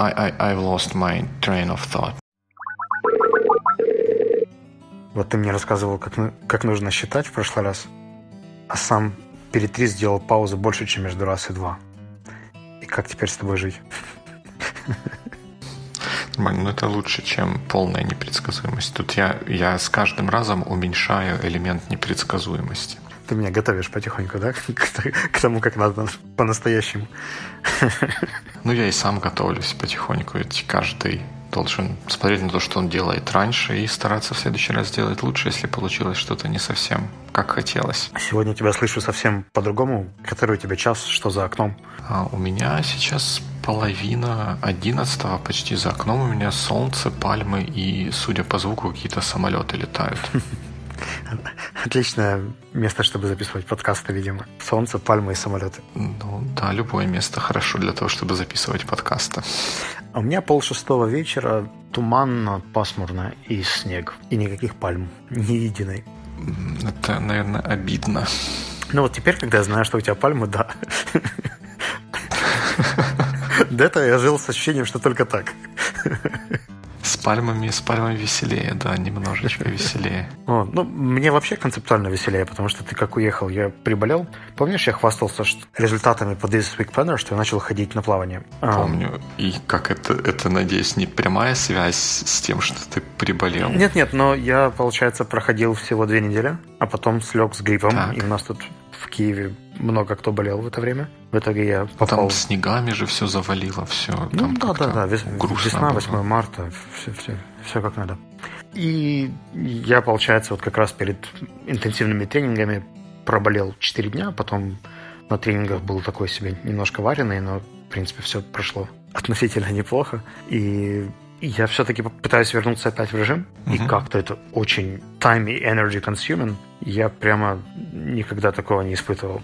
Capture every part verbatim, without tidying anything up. I, I, I've lost my train of thought. Вот ты мне рассказывал, как, как нужно считать в прошлый раз, а сам перед три сделал паузу больше, чем между раз и два. И как теперь с тобой жить? Нормально, но это лучше, чем полная непредсказуемость. Тут я, я с каждым разом уменьшаю элемент непредсказуемости. Ты меня готовишь потихоньку, да? К тому, как надо по-настоящему. Ну, я и сам готовлюсь потихоньку, ведь каждый должен смотреть на то, что он делает раньше, и стараться в следующий раз делать лучше, если получилось что-то не совсем как хотелось. Сегодня тебя слышу совсем по-другому. Который у тебя час? Что за окном? А у меня сейчас половина одиннадцатого, почти за окном. У меня солнце, пальмы и, судя по звуку, какие-то самолеты летают. Отличное место, чтобы записывать подкасты, видимо. Солнце, пальмы и самолеты. Ну да, любое место хорошо для того, чтобы записывать подкасты. А у меня полшестого вечера, туманно, пасмурно и снег. И никаких пальм, ни единой. Это, наверное, обидно. Ну вот теперь, когда я знаю, что у тебя пальмы, да. До этого я жил с ощущением, что только так. С пальмами, с пальмами веселее, да, немножечко веселее. О, ну, мне вообще концептуально веселее, потому что ты как уехал, я приболел. Помнишь, я хвастался что результатами по This Week Planner, что я начал ходить на плавание? Помню. А... И как это, это, надеюсь, не прямая связь с тем, что ты приболел? Нет-нет, но я, получается, проходил всего две недели, а потом слег с гриппом, так. И у нас тут в Киеве много кто болел в это время. В итоге я попал... Там снегами же все завалило, все. Ну да-да-да, вес... весна, восьмое марта, все, все, все как надо. И я, получается, вот как раз перед интенсивными тренингами проболел четыре дня, потом на тренингах был такой себе немножко вареный, но, в принципе, все прошло относительно неплохо. И я все-таки пытаюсь вернуться опять в режим, угу. И как-то это очень time и energy consuming. Я прямо никогда такого не испытывал.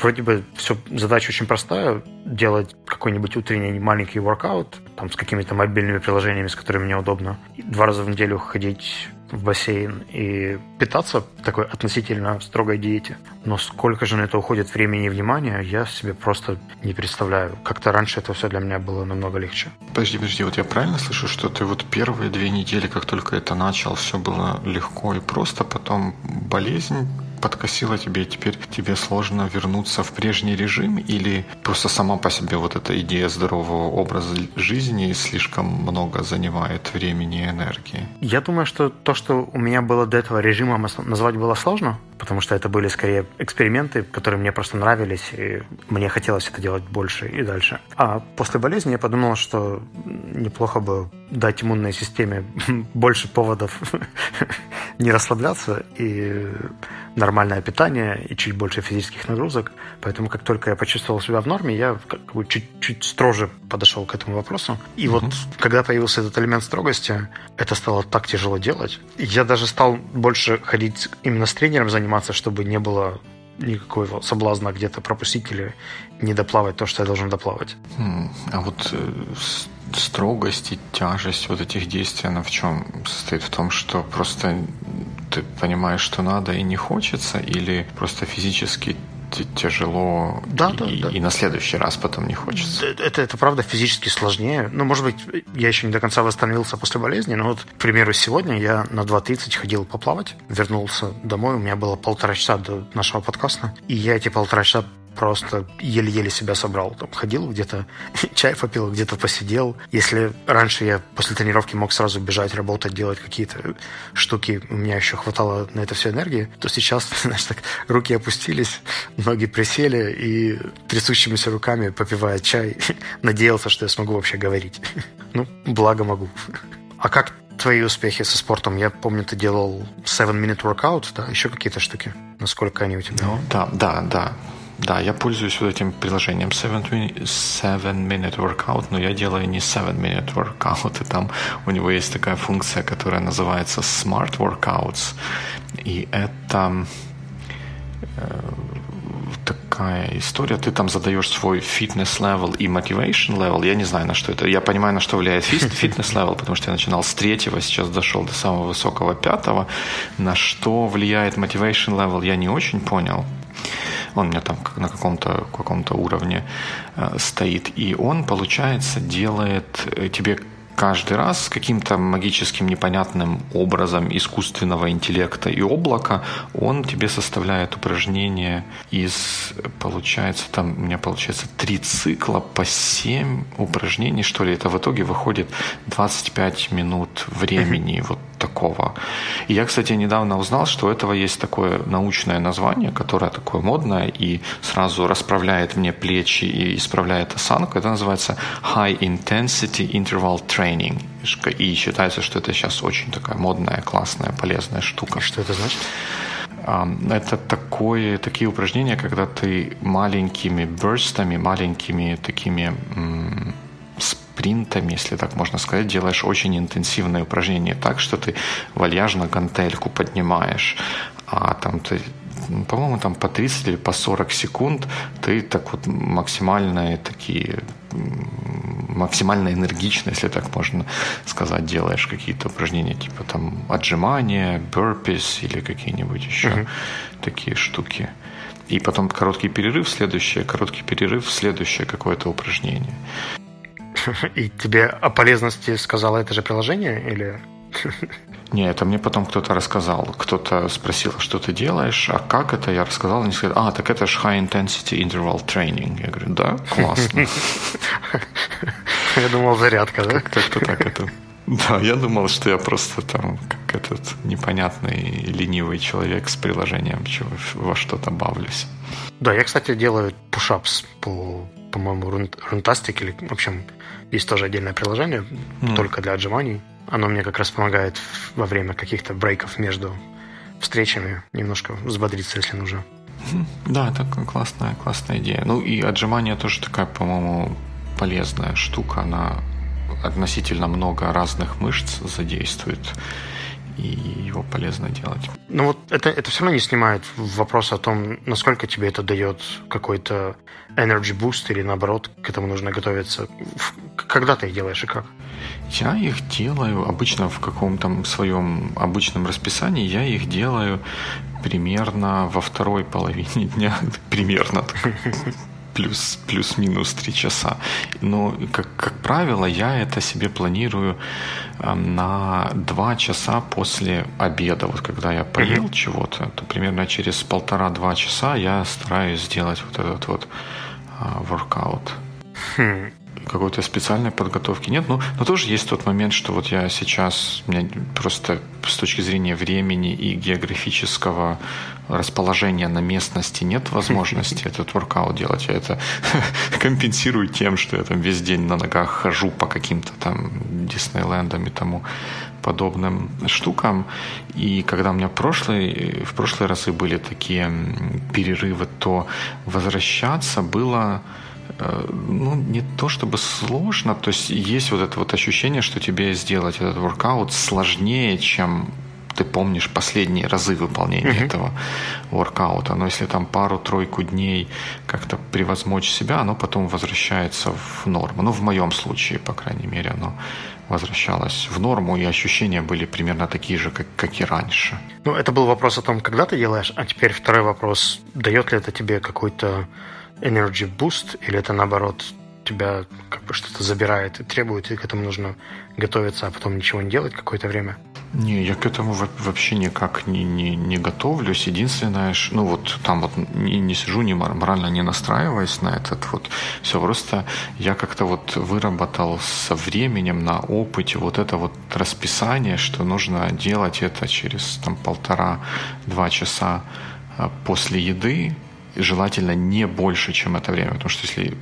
Вроде бы все, задача очень простая. Делать какой-нибудь утренний маленький воркаут, там с какими-то мобильными приложениями, с которыми мне удобно. Два раза в неделю ходить в бассейн и питаться в такой относительно строгой диете. Но сколько же на это уходит времени и внимания, я себе просто не представляю. Как-то раньше это все для меня было намного легче. Подожди, подожди, вот я правильно слышу, что ты вот первые две недели, как только это начал, все было легко и просто, потом болезнь подкосила тебе, и теперь тебе сложно вернуться в прежний режим, или просто сама по себе вот эта идея здорового образа жизни слишком много занимает времени и энергии? Я думаю, что то, что у меня было до этого режимом, назвать было сложно, потому что это были скорее эксперименты, которые мне просто нравились, и мне хотелось это делать больше и дальше. А после болезни я подумал, что неплохо бы дать иммунной системе больше поводов не расслабляться, и нормальное питание, и чуть больше физических нагрузок. Поэтому, как только я почувствовал себя в норме, я как бы чуть-чуть строже подошел к этому вопросу. И угу. вот, когда появился этот элемент строгости, это стало так тяжело делать. Я даже стал больше ходить именно с тренером заниматься, чтобы не было никакого соблазна где-то пропустить или не доплавать то, что я должен доплавать. А вот строгость и тяжесть вот этих действий, она в чем состоит? В том, что просто ты понимаешь, что надо и не хочется, или просто физически тяжело, да, и, да, да. и на следующий раз потом не хочется. Это, это, это правда физически сложнее. Ну, может быть, я еще не до конца восстановился после болезни, но вот, к примеру, сегодня я на два тридцать ходил поплавать, вернулся домой, у меня было полтора часа до нашего подкаста, и я эти полтора часа просто еле-еле себя собрал. Там ходил где-то, чай попил, где-то посидел. Если раньше я после тренировки мог сразу бежать, работать, делать какие-то штуки, у меня еще хватало на это все энергии, то сейчас, знаешь, так руки опустились, ноги присели, и трясущимися руками, попивая чай, надеялся, что я смогу вообще говорить. Ну, благо могу. А как твои успехи со спортом? Я помню, ты делал семь минут воркаут, да? Еще какие-то штуки? Насколько они у тебя? Ну, да, да, да. Да, я пользуюсь вот этим приложением семь минут воркаут, но я делаю не семь минут воркаут, и там у него есть такая функция, которая называется смарт воркаутс, и это э, такая история, ты там задаешь свой фитнес-левел и мотивейшн-левел, я не знаю, на что это, я понимаю, на что влияет фитнес-левел, потому что я начинал с третьего, сейчас дошел до самого высокого пятого, на что влияет мотивейшн-левел, я не очень понял. он у меня там на каком-то, каком-то уровне стоит, и он, получается, делает тебе каждый раз каким-то магическим непонятным образом искусственного интеллекта и облака он тебе составляет упражнения из, получается, там у меня получается три цикла по семь упражнений, что ли. Это в итоге выходит двадцать пять минут времени вот такого. И я, кстати, недавно узнал, что у этого есть такое научное название, которое такое модное и сразу расправляет мне плечи и исправляет осанку. Это называется High Intensity Interval Training. И считается, что это сейчас очень такая модная, классная, полезная штука. Что это значит? Это такое, такие упражнения, когда ты маленькими бёрстами, маленькими такими м- спринтами, если так можно сказать, делаешь очень интенсивные упражнения так, что ты вальяжно гантельку поднимаешь, а там ты, по-моему, там по тридцать или по сорок секунд ты так вот максимальные такие... максимально энергично, если так можно сказать, делаешь какие-то упражнения, типа там отжимания, burpees или какие-нибудь еще uh-huh. такие штуки. И потом короткий перерыв, следующее, короткий перерыв, следующее какое-то упражнение. И тебе о полезности сказала это же приложение или... Не, это мне потом кто-то рассказал. Кто-то спросил, что ты делаешь, а как это? Я рассказал, они сказали, а, так это же High Intensity Interval Training. Я говорю, да, классно. Я думал, зарядка, да? Как-то так это... Да, я думал, что я просто там как этот непонятный ленивый человек с приложением во что-то бавлюсь. Да, я, кстати, делаю пушапс по... по-моему, Runtastic, или, в общем, есть тоже отдельное приложение, mm. только для отжиманий. Оно мне как раз помогает во время каких-то брейков между встречами немножко взбодриться, если нужно. Да, это классная, классная идея. Ну и отжимания тоже такая, по-моему, полезная штука. Она относительно много разных мышц задействует, и его полезно делать. Ну вот это, это все равно не снимает вопрос о том, насколько тебе это дает какой-то energy boost или наоборот, к этому нужно готовиться. Когда ты их делаешь и как? Я их делаю обычно в каком-то своем обычном расписании, я их делаю примерно во второй половине дня, примерно так. Плюс, плюс-минус три часа. Но, как, как правило, я это себе планирую на два часа после обеда. Вот когда я поел mm-hmm. чего-то, то примерно через полтора-два часа я стараюсь сделать вот этот вот воркаут. Mm-hmm. Какой-то специальной подготовки нет. Но, но тоже есть тот момент, что вот я сейчас, у меня просто с точки зрения времени и географического расположения на местности нет возможности этот воркаут делать. Я это компенсирую тем, что я там весь день на ногах хожу по каким-то там Диснейлендам и тому подобным штукам. И когда у меня прошлый, в прошлые разы были такие перерывы, то возвращаться было... Ну, не то чтобы сложно, то есть есть вот это вот ощущение, что тебе сделать этот воркаут сложнее, чем ты помнишь последние разы выполнения uh-huh. этого воркаута. Но если там пару-тройку дней как-то превозмочь себя, оно потом возвращается в норму. Ну, в моем случае, по крайней мере, оно возвращалось в норму, и ощущения были примерно такие же, как, как и раньше. Ну, это был вопрос о том, когда ты делаешь, а теперь второй вопрос, дает ли это тебе какой-то energy boost, или это наоборот тебя как бы что-то забирает и требует, и к этому нужно готовиться, а потом ничего не делать какое-то время? Не, я к этому вообще никак не, не, не готовлюсь. Единственное, ну вот там вот не, не сижу, не морально не настраиваясь на этот вот все. Просто я как-то вот выработал со временем на опыте вот это вот расписание, что нужно делать это через там полтора-два часа после еды. Желательно не больше, чем это время. Потому что если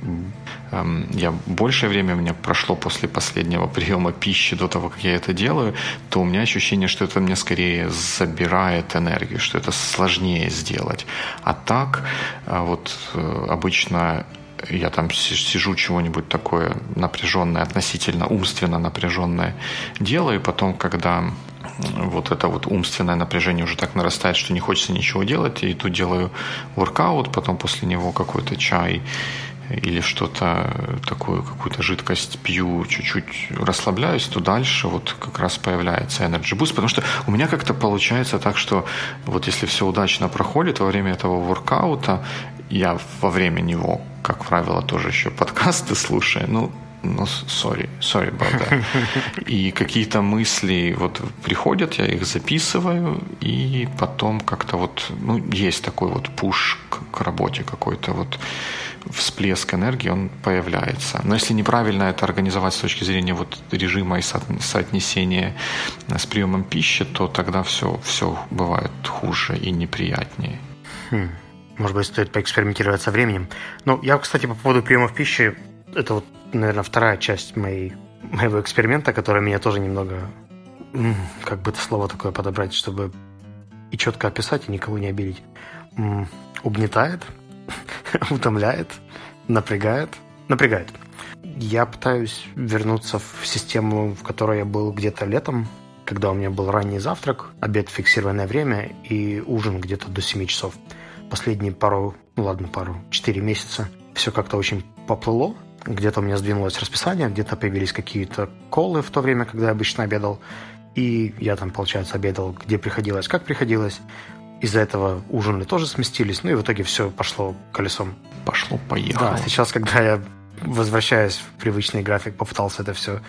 эм, я большее время у меня прошло после последнего приема пищи до того, как я это делаю, то у меня ощущение, что это мне скорее забирает энергию, что это сложнее сделать. А так э, вот э, обычно я там сижу, чего-нибудь такое напряженное, относительно умственно напряженное делаю, и потом, когда вот это вот умственное напряжение уже так нарастает, что не хочется ничего делать, и тут делаю воркаут, потом после него какой-то чай или что-то такое, какую-то жидкость пью, чуть-чуть расслабляюсь, то дальше вот как раз появляется energy boost, потому что у меня как-то получается так, что вот если все удачно проходит во время этого воркаута, я во время него, как правило, тоже еще подкасты слушаю. Ну, ну, sorry, sorry about that. И какие-то мысли вот приходят, я их записываю, и потом как-то вот, ну, есть такой вот пуш к, к работе какой-то вот всплеск энергии, он появляется. Но если неправильно это организовать с точки зрения вот режима и соотнесения с приемом пищи, то тогда все, все бывает хуже и неприятнее. Хм. Может быть, стоит поэкспериментировать со временем. Ну, я, кстати, по поводу приемов пищи, это вот, наверное, вторая часть моей, моего эксперимента, которая меня тоже немного... Как бы это слово такое подобрать, чтобы и четко описать, и никого не обидеть. Угнетает, утомляет, напрягает. Напрягает. Я пытаюсь вернуться в систему, в которой я был где-то летом, когда у меня был ранний завтрак, обед в фиксированное время и ужин где-то до семи часов. Последние пару, ну ладно, пару, четыре месяца все как-то очень поплыло. Где-то у меня сдвинулось расписание, где-то появились какие-то колы в то время, когда я обычно обедал. И я там, получается, обедал, где приходилось, как приходилось. Из-за этого ужины тоже сместились. Ну и в итоге все пошло колесом. Пошло-поехало. Да, сейчас, когда я, возвращаясь в привычный график, попытался это все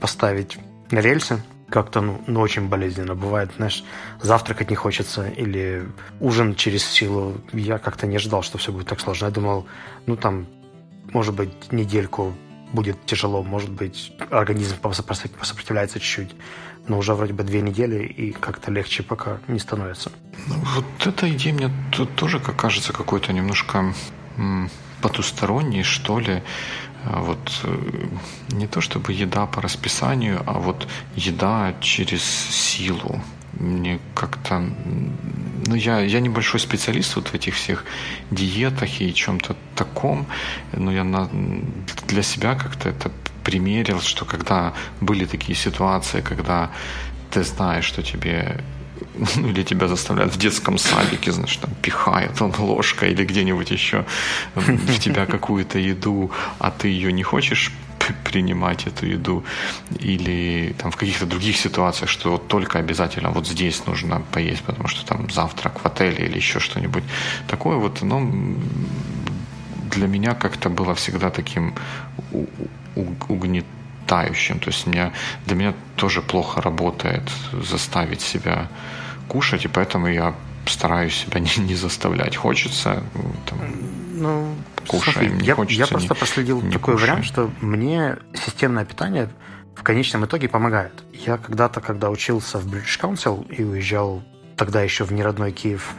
поставить на рельсы, как-то, ну, ну, очень болезненно бывает, знаешь, завтракать не хочется или ужин через силу. Я как-то не ожидал, что все будет так сложно. Я думал, ну, там, может быть, недельку будет тяжело, может быть, организм посопротивляется чуть-чуть, но уже вроде бы две недели, и как-то легче пока не становится. Вот эта идея мне тут тоже, как кажется, какой-то немножко м- потусторонней, что ли. Вот не то чтобы еда по расписанию, а вот еда через силу. Мне как-то... Ну, я, я небольшой специалист вот в этих всех диетах и чем-то таком, но я на, для себя как-то это примерил, что когда были такие ситуации, когда ты знаешь, что тебе... Ну, или тебя заставляют в детском садике, значит, там пихают он ложкой или где-нибудь еще в тебя какую-то еду, а ты ее не хочешь принимать, эту еду, или там в каких-то других ситуациях, что вот только обязательно вот здесь нужно поесть, потому что там завтрак в отеле или еще что-нибудь такое. Вот оно для меня как-то было всегда таким угнетающим. То есть меня, для меня тоже плохо работает заставить себя кушать, и поэтому я стараюсь себя не, не заставлять. Хочется, там, ну, кушаем, смотри, не я, хочется, я просто не, проследил не такой кушаем. Вариант, что мне системное питание в конечном итоге помогает. Я когда-то, когда учился в British Council и уезжал тогда еще в неродной Киев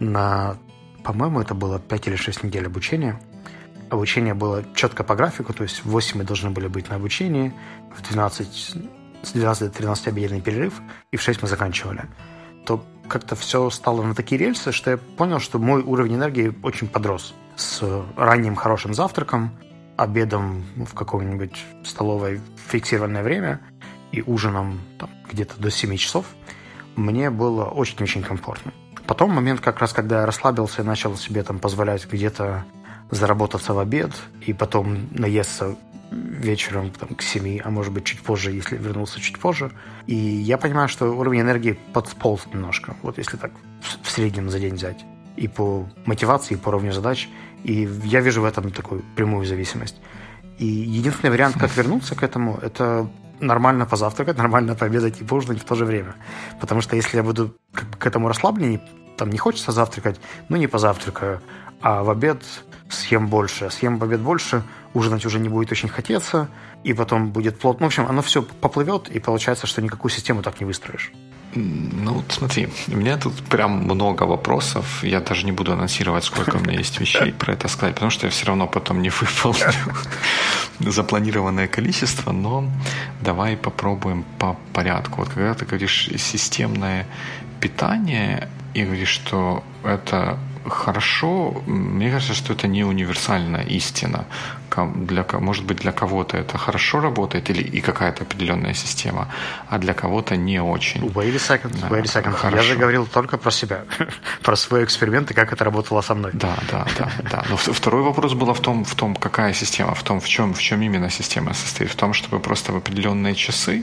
на, по-моему, это было пять или шесть недель обучения. Обучение было четко по графику, то есть в восемь мы должны были быть на обучении, в двенадцать, с двенадцати до тринадцати обеденный перерыв, и в шесть мы заканчивали. То как-то все стало на такие рельсы, что я понял, что мой уровень энергии очень подрос. С ранним хорошим завтраком, обедом в каком-нибудь столовой в фиксированное время и ужином там, где-то до семи часов, мне было очень-очень комфортно. Потом момент как раз, когда я расслабился и начал себе там позволять где-то заработаться в обед и потом наесться вечером там, к семи, а может быть чуть позже, если вернулся чуть позже. И я понимаю, что уровень энергии подполз немножко, вот если так в среднем за день взять. И по мотивации, и по уровню задач. И я вижу в этом такую прямую зависимость. И единственный вариант, как вернуться к этому, это нормально позавтракать, нормально пообедать и поужинать в то же время. Потому что если я буду к этому расслаблен, там не хочется завтракать, ну не позавтракаю, а в обед... съем больше, съем в обед больше, ужинать уже не будет очень хотеться, и потом будет плотно. В общем, оно все поплывет, и получается, что никакую систему так не выстроишь. Ну, вот смотри, у меня тут прям много вопросов. Я даже не буду анонсировать, сколько у меня есть вещей про это сказать, потому что я все равно потом не выполню запланированное количество, но давай попробуем по порядку. Вот когда ты говоришь «системное питание», и говоришь, что это... Хорошо, мне кажется, что это не универсальная истина. Для, может быть, для кого-то это хорошо работает или и какая-то определенная система, а для кого-то не очень. Wait a second, wait a second. Я же говорил только про себя, про свой эксперимент и как это работало со мной. Да, да, да, да. Но второй вопрос был в том, в том, какая система, в том, в чем, в чем именно система состоит, в том, чтобы просто в определенные часы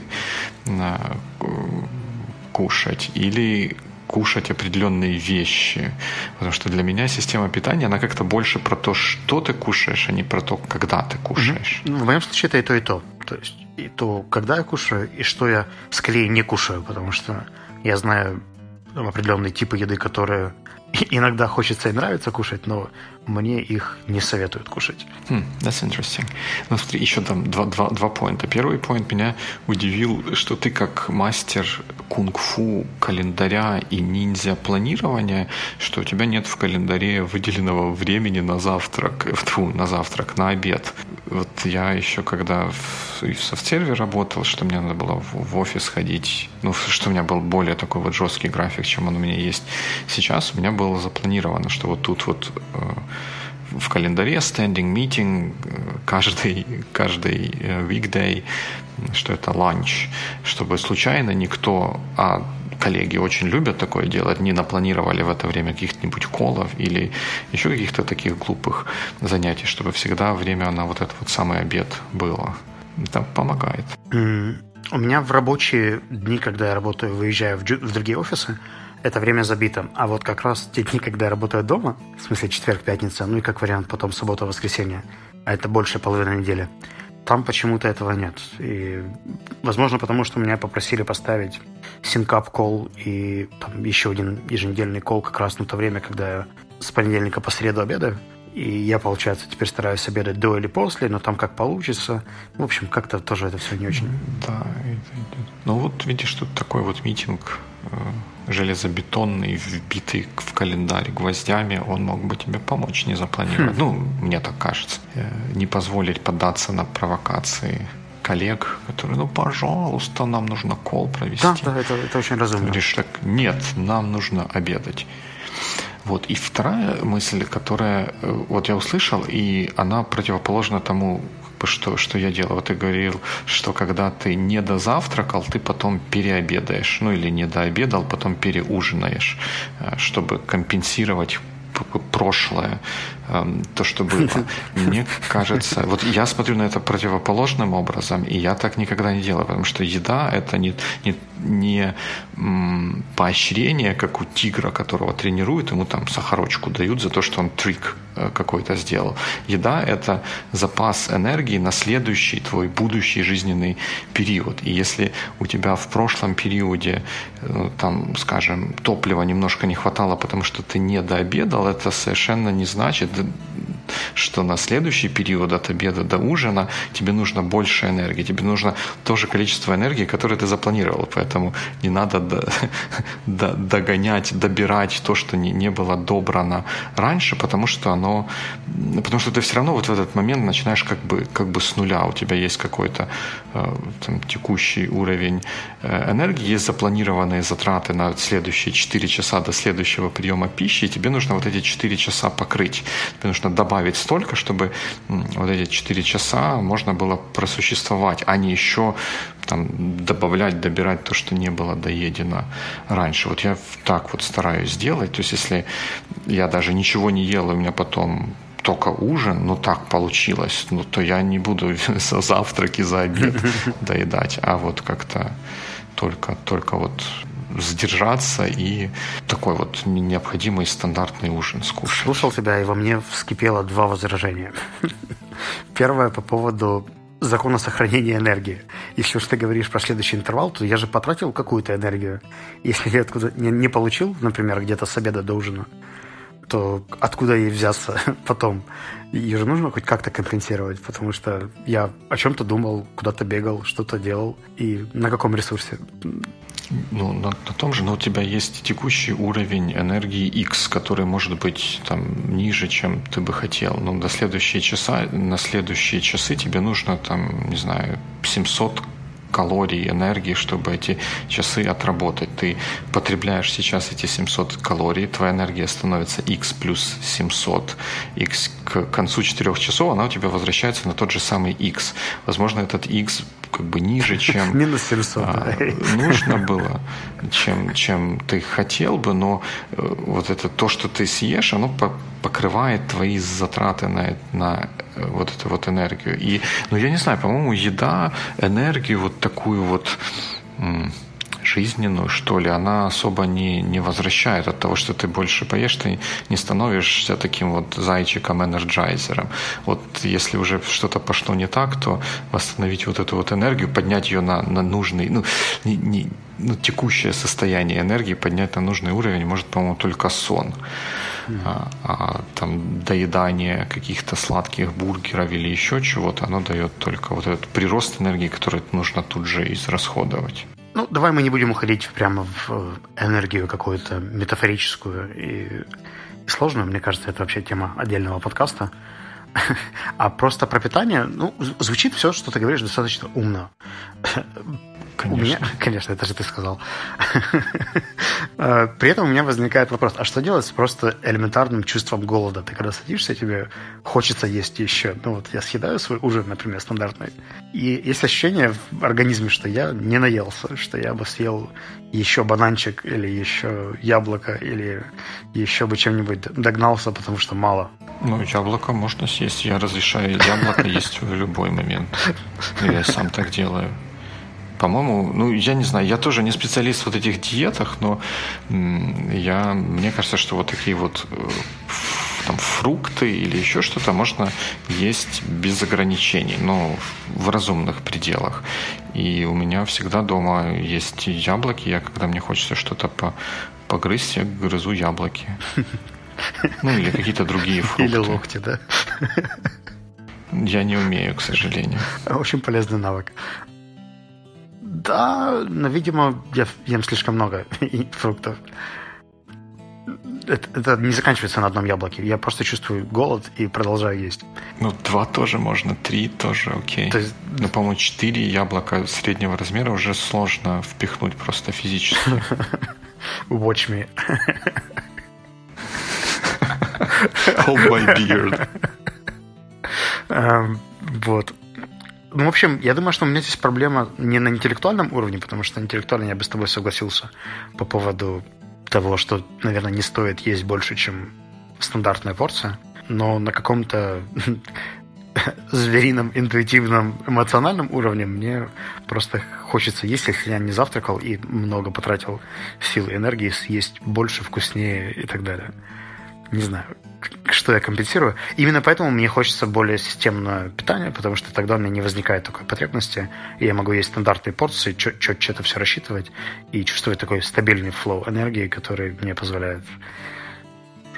кушать или кушать определенные вещи. Потому что для меня система питания, она как-то больше про то, что ты кушаешь, а не про то, когда ты кушаешь. Mm-hmm. В моем случае это и то, и то. То есть и то, когда я кушаю, и что я скорее не кушаю, потому что я знаю определенные типы еды, которые иногда хочется и нравится кушать, но мне их не советуют кушать. Hmm, that's interesting. Ну, смотри, еще там два, два, два поинта. Первый поинт меня удивил, что ты как мастер кунг-фу календаря и ниндзя планирования, что у тебя нет в календаре выделенного времени на завтрак, фу, на завтрак, на обед. Вот я еще когда в, в софтсерве работал, что мне надо было в, в офис ходить, ну, что у меня был более такой вот жесткий график, чем он у меня есть сейчас, у меня было запланировано, что вот тут вот в календаре standing meeting каждый, каждый weekday, что это ланч, чтобы случайно никто, а коллеги очень любят такое делать, не напланировали в это время каких-нибудь колов или еще каких-то таких глупых занятий, чтобы всегда время на вот этот вот самый обед было. Это помогает. У меня в рабочие дни, когда я работаю, выезжаю в другие офисы, это время забито. А вот как раз те дни, когда я работаю дома, в смысле четверг, пятница, ну и как вариант потом суббота, воскресенье, а это больше половины недели, там почему-то этого нет. И, возможно, потому что меня попросили поставить синкап-колл и там еще один еженедельный колл как раз на то время, когда я с понедельника по среду обедаю. И я, получается, теперь стараюсь обедать до или после, но там как получится. В общем, как-то тоже это все не очень. Да, ну вот видишь, тут такой вот митинг железобетонный, вбитый в календарь гвоздями, он мог бы тебе помочь не запланировать. Хм. Ну, мне так кажется. Не позволить поддаться на провокации коллег, которые, ну, пожалуйста, нам нужно колл провести. Да, да, это, это очень разумно. Ты говоришь так, нет, нам нужно обедать. Вот. И вторая мысль, которая вот я услышал, и она противоположна тому, что, что я делал. Ты говорил, что когда ты не дозавтракал, ты потом переобедаешь. Ну или не дообедал, потом переужинаешь, чтобы компенсировать прошлое. То, что было. Мне кажется, вот я смотрю на это противоположным образом, и я так никогда не делаю, потому что еда – это не, не, не м, поощрение, как у тигра, которого тренируют, ему там сахарочку дают за то, что он трик какой-то сделал. Еда – это запас энергии на следующий твой будущий жизненный период. И если у тебя в прошлом периоде, там, скажем, топлива немножко не хватало, потому что ты не дообедал, это совершенно не значит, что на следующий период от обеда до ужина тебе нужно больше энергии, тебе нужно то же количество энергии, которое ты запланировал, поэтому не надо до, до, догонять, добирать то, что не, не было добрано раньше, потому что оно, потому что ты все равно вот в этот момент начинаешь как бы, как бы с нуля, у тебя есть какой-то там, текущий уровень энергии, есть запланированные затраты на следующие четыре часа до следующего приема пищи, и тебе нужно вот эти четыре часа покрыть, тебе нужно добавить столько, чтобы вот эти четыре часа можно было просуществовать, а не еще там добавлять, добирать то, что не было доедено раньше. Вот я так вот стараюсь делать. То есть если я даже ничего не ел, у меня потом только ужин, ну так получилось, ну то я не буду за завтрак и за обед доедать, а вот как-то только, только вот сдержаться и такой вот необходимый стандартный ужин скушать. Слушал тебя, и во мне вскипело два возражения. Первое по поводу закона сохранения энергии. Если уж ты говоришь про следующий интервал, то я же потратил какую-то энергию. Если я откуда не, не получил, например, где-то с обеда до ужина, то откуда ей взяться потом? Ее же нужно хоть как-то компенсировать, потому что я о чем-то думал, куда-то бегал, что-то делал, и на каком ресурсе? Ну, на, на том же, но у тебя есть текущий уровень энергии X, который может быть там ниже, чем ты бы хотел. Но до следующие часа, на следующие часы тебе нужно там, не знаю, семьсот калорий энергии, чтобы эти часы отработать. Ты потребляешь сейчас эти семьсот калорий, твоя энергия становится X плюс семьсот. X к концу четырёх часов, она у тебя возвращается на тот же самый X. Возможно, этот X как бы ниже, чем минус семьсот, а, нужно было, чем, чем ты хотел бы, но э, вот это то, что ты съешь, оно по- покрывает твои затраты на, на э, вот эту вот энергию. И, ну, я не знаю, по-моему, еда, энергию вот такую вот м- жизненную, что ли, она особо не, не возвращает. От того, что ты больше поешь, ты не становишься таким вот зайчиком-энерджайзером. Вот если уже что-то пошло не так, то восстановить вот эту вот энергию, поднять ее на, на нужный, ну, не, не, ну, текущее состояние энергии, поднять на нужный уровень может, по-моему, только сон. Mm. А, а там доедание каких-то сладких бургеров или еще чего-то, оно дает только вот этот прирост энергии, который нужно тут же израсходовать. Ну, давай мы не будем уходить прямо в энергию какую-то метафорическую и сложную. Мне кажется, это вообще тема отдельного подкаста. А просто про питание, ну, звучит все, что ты говоришь, достаточно умно. Конечно. У меня, конечно, это же ты сказал. При этом у меня возникает вопрос, а что делать с просто элементарным чувством голода? Ты когда садишься, тебе хочется есть еще. Ну вот я съедаю свой ужин, например, стандартный, и есть ощущение в организме, что я не наелся, что я бы съел еще бананчик или еще яблоко, или еще бы чем-нибудь догнался, потому что мало. Ну, яблоко можно съесть. Я разрешаю яблоко есть в любой момент. Я сам так делаю. По-моему, ну, я не знаю, я тоже не специалист в вот этих диетах, но я, мне кажется, что вот такие вот там, фрукты или еще что-то можно есть без ограничений, но в разумных пределах. И у меня всегда дома есть яблоки, я, когда мне хочется что-то погрызть, я грызу яблоки. Ну, или какие-то другие фрукты. Или локти, да? Я не умею, к сожалению. Очень полезный навык. Да, но, видимо, я ем слишком много фруктов. Это, это не заканчивается на одном яблоке. Я просто чувствую голод и продолжаю есть. Ну, два тоже можно, три тоже окей. То есть... Ну, по-моему, четыре яблока среднего размера уже сложно впихнуть просто физически. Watch me. Hold my beard. Um, вот. Ну, в общем, я думаю, что у меня здесь проблема не на интеллектуальном уровне, потому что интеллектуально я бы с тобой согласился по поводу того, что, наверное, не стоит есть больше, чем стандартная порция, но на каком-то зверином, интуитивном, эмоциональном уровне мне просто хочется есть, если я не завтракал и много потратил сил и энергии, съесть больше, вкуснее и так далее. Не знаю, что я компенсирую. Именно поэтому мне хочется более системное питание, потому что тогда у меня не возникает такой потребности, и я могу есть стандартные порции, четче это все рассчитывать и чувствовать такой стабильный флоу энергии, который мне позволяет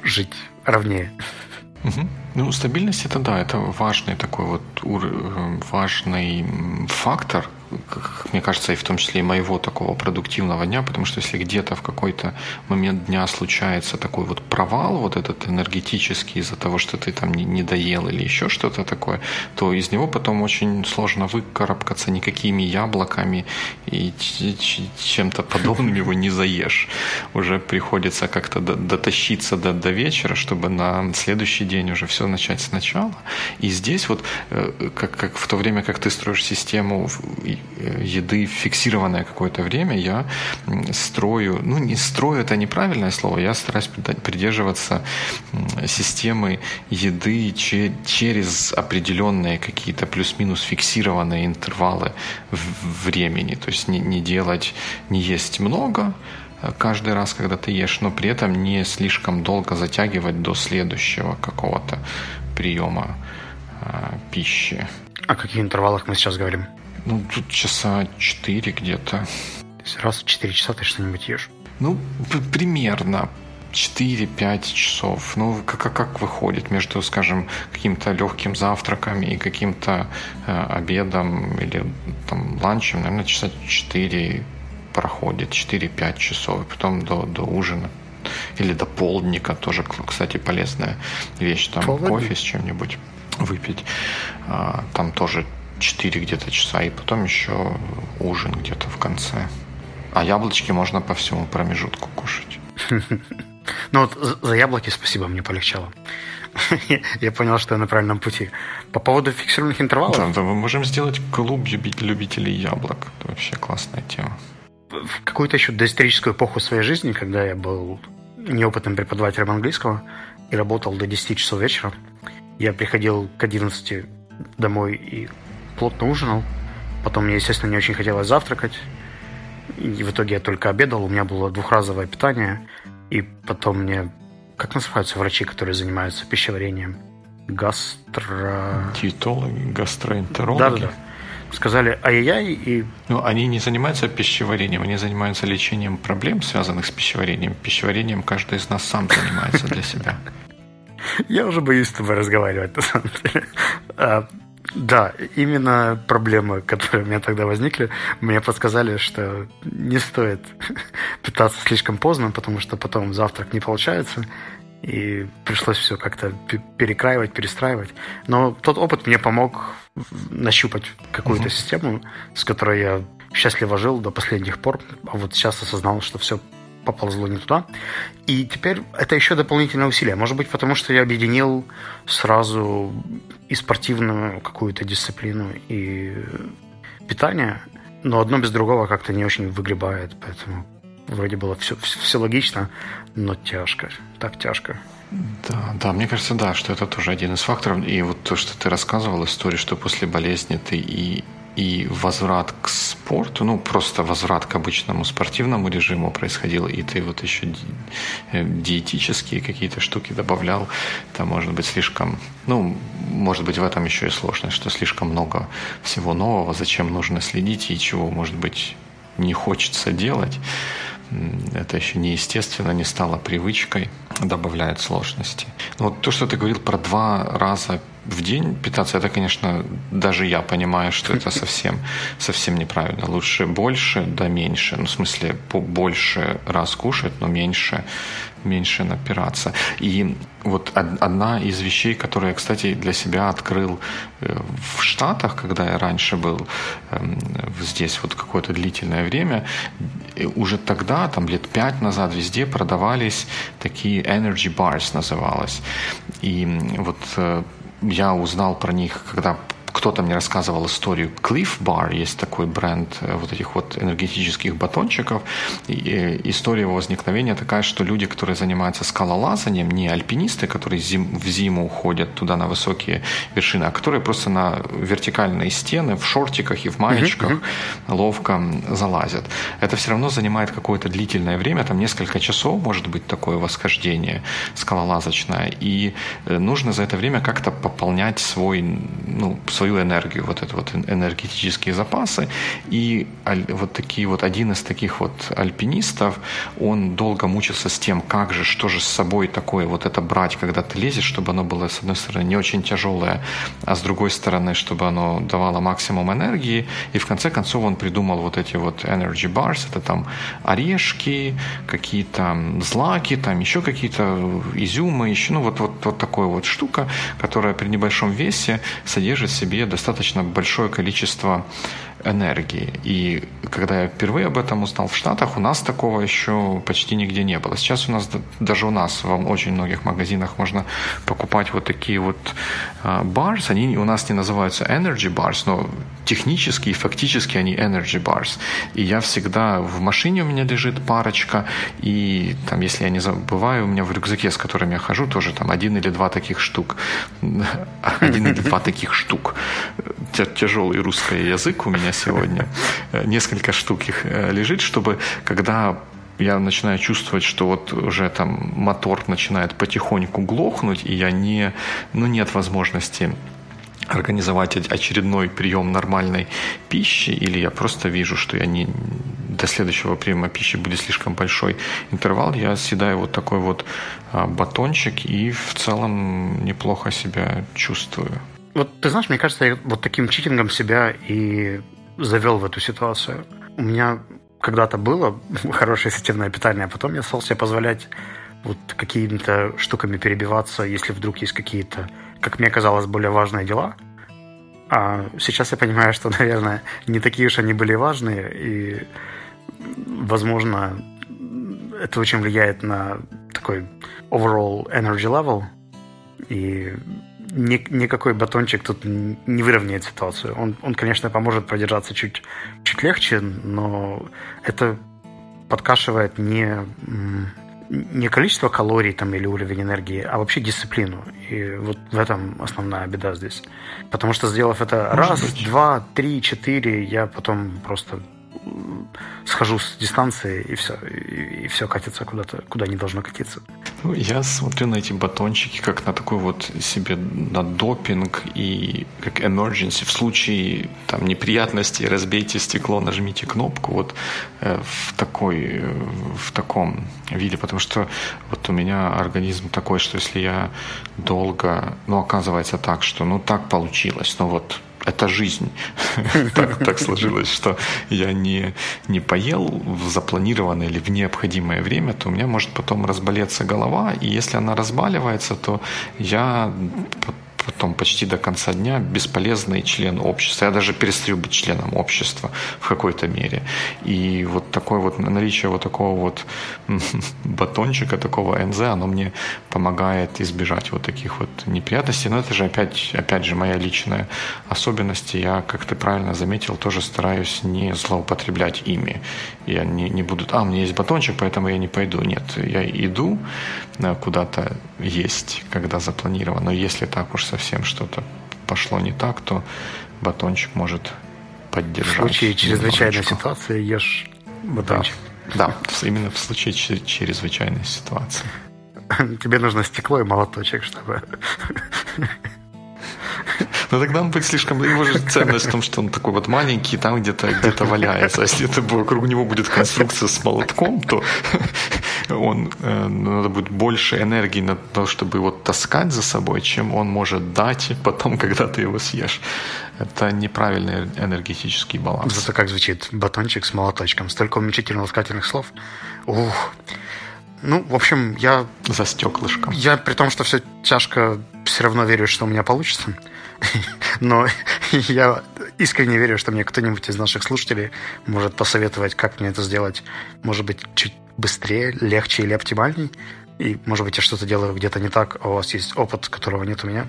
жить ровнее. Угу. Ну, стабильность – это да, это важный такой вот важный фактор, как мне кажется, и в том числе и моего такого продуктивного дня, потому что если где-то в какой-то момент дня случается такой вот провал, вот этот энергетический из-за того, что ты там не доел или еще что-то такое, то из него потом очень сложно выкарабкаться, никакими яблоками и чем-то подобным его не заешь. Уже приходится как-то дотащиться до, до вечера, чтобы на следующий день уже все начать сначала. И здесь вот как, как в то время, как ты строишь систему еды фиксированное какое-то время, я строю, ну не строю, это неправильное слово, я стараюсь придерживаться системы еды через определенные какие-то плюс-минус фиксированные интервалы времени, то есть не, не делать, не есть много каждый раз, когда ты ешь, но при этом не слишком долго затягивать до следующего какого-то приема э, пищи. О каких интервалах мы сейчас говорим? Ну, тут часа четыре где-то. То есть раз в четыре часа ты что-нибудь ешь? Ну, примерно четыре-пять часов. Ну, как, как выходит между, скажем, каким-то легким завтраком и каким-то э, обедом или там ланчем, наверное, часа четыре проходит, четыре-пять часов. И потом до, до ужина или до полдника тоже, кстати, полезная вещь. Там Полдник. Кофе с чем-нибудь выпить. А, там тоже четыре где-то часа, и потом еще ужин где-то в конце. А яблочки можно по всему промежутку кушать. Ну вот за яблоки спасибо, мне полегчало. Я понял, что я на правильном пути. По поводу фиксированных интервалов... Да, да, мы можем сделать клуб любителей яблок. Это вообще классная тема. В какую-то еще доисторическую эпоху своей жизни, когда я был неопытным преподавателем английского и работал до десяти часов вечера, я приходил к одиннадцати домой и плотно ужинал. Потом мне, естественно, не очень хотелось завтракать. И в итоге я только обедал, у меня было двухразовое питание. И потом мне... Как называются врачи, которые занимаются пищеварением? Гастро... Диетологи, гастроэнтерологи? Да-да-да. Сказали ай-яй-яй и... Ну, они не занимаются пищеварением, они занимаются лечением проблем, связанных с пищеварением. Пищеварением каждый из нас сам занимается для себя. Я уже боюсь с тобой разговаривать, на самом деле. Да, именно проблемы, которые у меня тогда возникли, мне подсказали, что не стоит питаться слишком поздно, потому что потом завтрак не получается, и пришлось все как-то перекраивать, перестраивать. Но тот опыт мне помог нащупать какую-то угу. систему, с которой я счастливо жил до последних пор, а вот сейчас осознал, что все поползло не туда. И теперь это еще дополнительное усилие. Может быть, потому что я объединил сразу и спортивную какую-то дисциплину, и питание, но одно без другого как-то не очень выгребает. Поэтому вроде было все, все логично, но тяжко. Так тяжко. Да, да, мне кажется, да, что это тоже один из факторов. И вот то, что ты рассказывал, история, что после болезни ты и... И возврат к спорту, ну, просто возврат к обычному спортивному режиму происходил, и ты вот еще диетические какие-то штуки добавлял. Там, может быть, слишком... Ну, может быть, в этом еще и сложность, что слишком много всего нового, зачем нужно следить и чего, может быть, не хочется делать. Это еще неестественно, не стало привычкой, добавляет сложности. Но вот то, что ты говорил про два раза в день питаться, это, конечно, даже я понимаю, что это совсем, совсем неправильно. Лучше больше, да меньше. Ну, в смысле, побольше раз кушать, но меньше, меньше напираться. И вот одна из вещей, которую я, кстати, для себя открыл в Штатах, когда я раньше был здесь вот какое-то длительное время, уже тогда, там лет пять назад, везде продавались такие energy bars, называлось. И вот... Я узнал про них, когда кто-то мне рассказывал историю Clif Bar, есть такой бренд вот этих вот энергетических батончиков. И история его возникновения такая, что люди, которые занимаются скалолазанием, не альпинисты, которые зим, в зиму уходят туда на высокие вершины, а которые просто на вертикальные стены в шортиках и в маечках uh-huh, uh-huh. ловко залазят. Это все равно занимает какое-то длительное время, там несколько часов может быть такое восхождение скалолазочное, и нужно за это время как-то пополнять свой, ну, свою энергию, вот это вот энергетические запасы. И вот такие вот, один из таких вот альпинистов, он долго мучился с тем, как же, что же с собой такое вот это брать, когда ты лезешь, чтобы оно было, с одной стороны, не очень тяжелое, а с другой стороны, чтобы оно давало максимум энергии. И в конце концов он придумал вот эти вот energy bars, это там орешки, какие-то злаки, там еще какие-то изюмы, еще, ну вот, вот, вот такая вот штука, которая при небольшом весе содержит в себе достаточно большое количество энергии. И когда я впервые об этом узнал в Штатах, у нас такого еще почти нигде не было. Сейчас у нас, даже у нас, в очень многих магазинах можно покупать вот такие вот bars. Они у нас не называются energy bars, но технически и фактически они energy bars. И я всегда, в машине у меня лежит парочка, и там, если я не забываю, у меня в рюкзаке, с которым я хожу, тоже там один или два таких штук. Один или два таких штук. Тяжелый русский язык у меня сегодня. Несколько штук их лежит, чтобы когда я начинаю чувствовать, что вот уже там мотор начинает потихоньку глохнуть, и я не, ну, нет возможности организовать очередной прием нормальной пищи, или я просто вижу, что я не, до следующего приема пищи будет слишком большой интервал, я съедаю вот такой вот батончик и в целом неплохо себя чувствую. Вот ты знаешь, мне кажется, я вот таким читингом себя и завел в эту ситуацию. У меня когда-то было хорошее системное питание, а потом я стал себе позволять вот какими-то штуками перебиваться, если вдруг есть какие-то, как мне казалось, более важные дела. А сейчас я понимаю, что, наверное, не такие уж они были важные, и, возможно, это очень влияет на такой overall energy level, и... Никакой батончик тут не выровняет ситуацию. Он, он конечно, поможет продержаться чуть, чуть легче, но это подкашивает не, не количество калорий там, или уровень энергии, а вообще дисциплину. И вот в этом основная беда здесь. Потому что, сделав это Может раз, быть. два, три, четыре, я потом просто схожу с дистанции, и все, и, и все катится куда-то, куда не должно катиться. Ну, я смотрю на эти батончики как на такой вот себе, на допинг и как emergency. В случае там неприятностей, разбейте стекло, нажмите кнопку. Вот э, в такой, э, в таком виде, потому что вот у меня организм такой, что если я долго, ну, оказывается так, что ну так получилось, ну вот это жизнь. так, так сложилось, что я не, не поел в запланированное или в необходимое время, то у меня может потом разболеться голова, и если она разбаливается, то я потом почти до конца дня бесполезный член общества. Я даже перестаю быть членом общества в какой-то мере. И вот такое вот наличие вот такого вот батончика, такого эн зэ, оно мне помогает избежать вот таких вот неприятностей. Но это же опять, опять же моя личная особенность. Я, как ты правильно заметил, тоже стараюсь не злоупотреблять ими. Я не, не буду, а, у меня есть батончик, поэтому я не пойду. Нет, я иду куда-то есть, когда запланировано. Но если так уж совсем что-то пошло не так, то батончик может поддержать. В случае чрезвычайной ситуации ешь батончик. Да, да, именно в случае чрезвычайной ситуации. Тебе нужно стекло и молоточек, чтобы... Но тогда он будет слишком... Его же ценность в том, что он такой вот маленький, там где-то, где-то валяется. А если это вокруг него будет конструкция с молотком, то он, надо будет больше энергии на то, чтобы его таскать за собой, чем он может дать потом, когда ты его съешь. Это неправильный энергетический баланс. Зато как звучит батончик с молоточком. Столько уменьшительно-ласкательных слов. Ух... Ну, в общем, я... За стеклышком. Я, при том, что все тяжко, все равно верю, что у меня получится. Но я искренне верю, что мне кто-нибудь из наших слушателей может посоветовать, как мне это сделать. Может быть, чуть быстрее, легче или оптимальней. И, может быть, я что-то делаю где-то не так, а у вас есть опыт, которого нет у меня.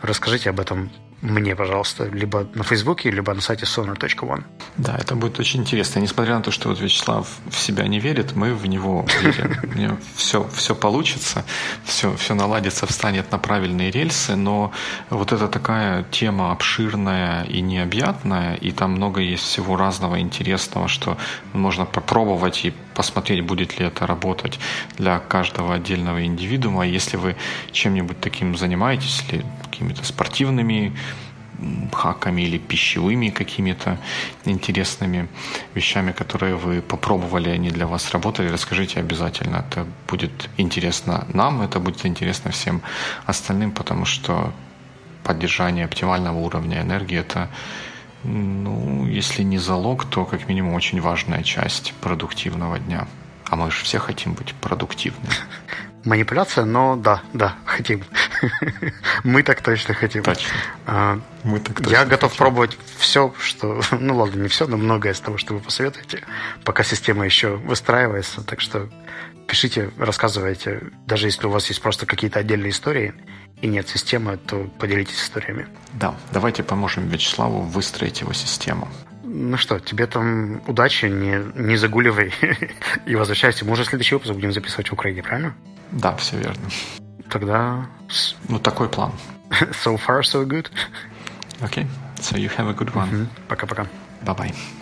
Расскажите об этом мне, пожалуйста, либо на Фейсбуке, либо на сайте сонар точка ван. Да, это будет очень интересно. Несмотря на то, что вот Вячеслав в себя не верит, мы в него верим. Все, все получится, все, все наладится, встанет на правильные рельсы, но вот это такая тема обширная и необъятная, и там много есть всего разного интересного, что можно попробовать и посмотреть, будет ли это работать для каждого отдельного индивидуума. Если вы чем-нибудь таким занимаетесь, или какими-то спортивными хаками или пищевыми какими-то интересными вещами, которые вы попробовали, они для вас работали, расскажите обязательно. Это будет интересно нам, это будет интересно всем остальным, потому что поддержание оптимального уровня энергии – это, ну, если не залог, то как минимум очень важная часть продуктивного дня. А мы же все хотим быть продуктивными. Манипуляция, но да, да, хотим. Мы так точно хотим. Точно. Мы так точно. Я готов хотим. Пробовать все, что... Ну ладно, не все, но многое из того, что вы посоветуете, пока система еще выстраивается. Так что пишите, рассказывайте. Даже если у вас есть просто какие-то отдельные истории и нет системы, то поделитесь историями. Да, давайте поможем Вячеславу выстроить его систему. Ну что, тебе там удачи, не, не загуливай и возвращайся. Мы уже следующий выпуск будем записывать в Украине, правильно? Да, все верно. Тогда... Ну, такой план. So far, so good. Okay, so you have a good one. Mm-hmm. Пока-пока. Bye-bye.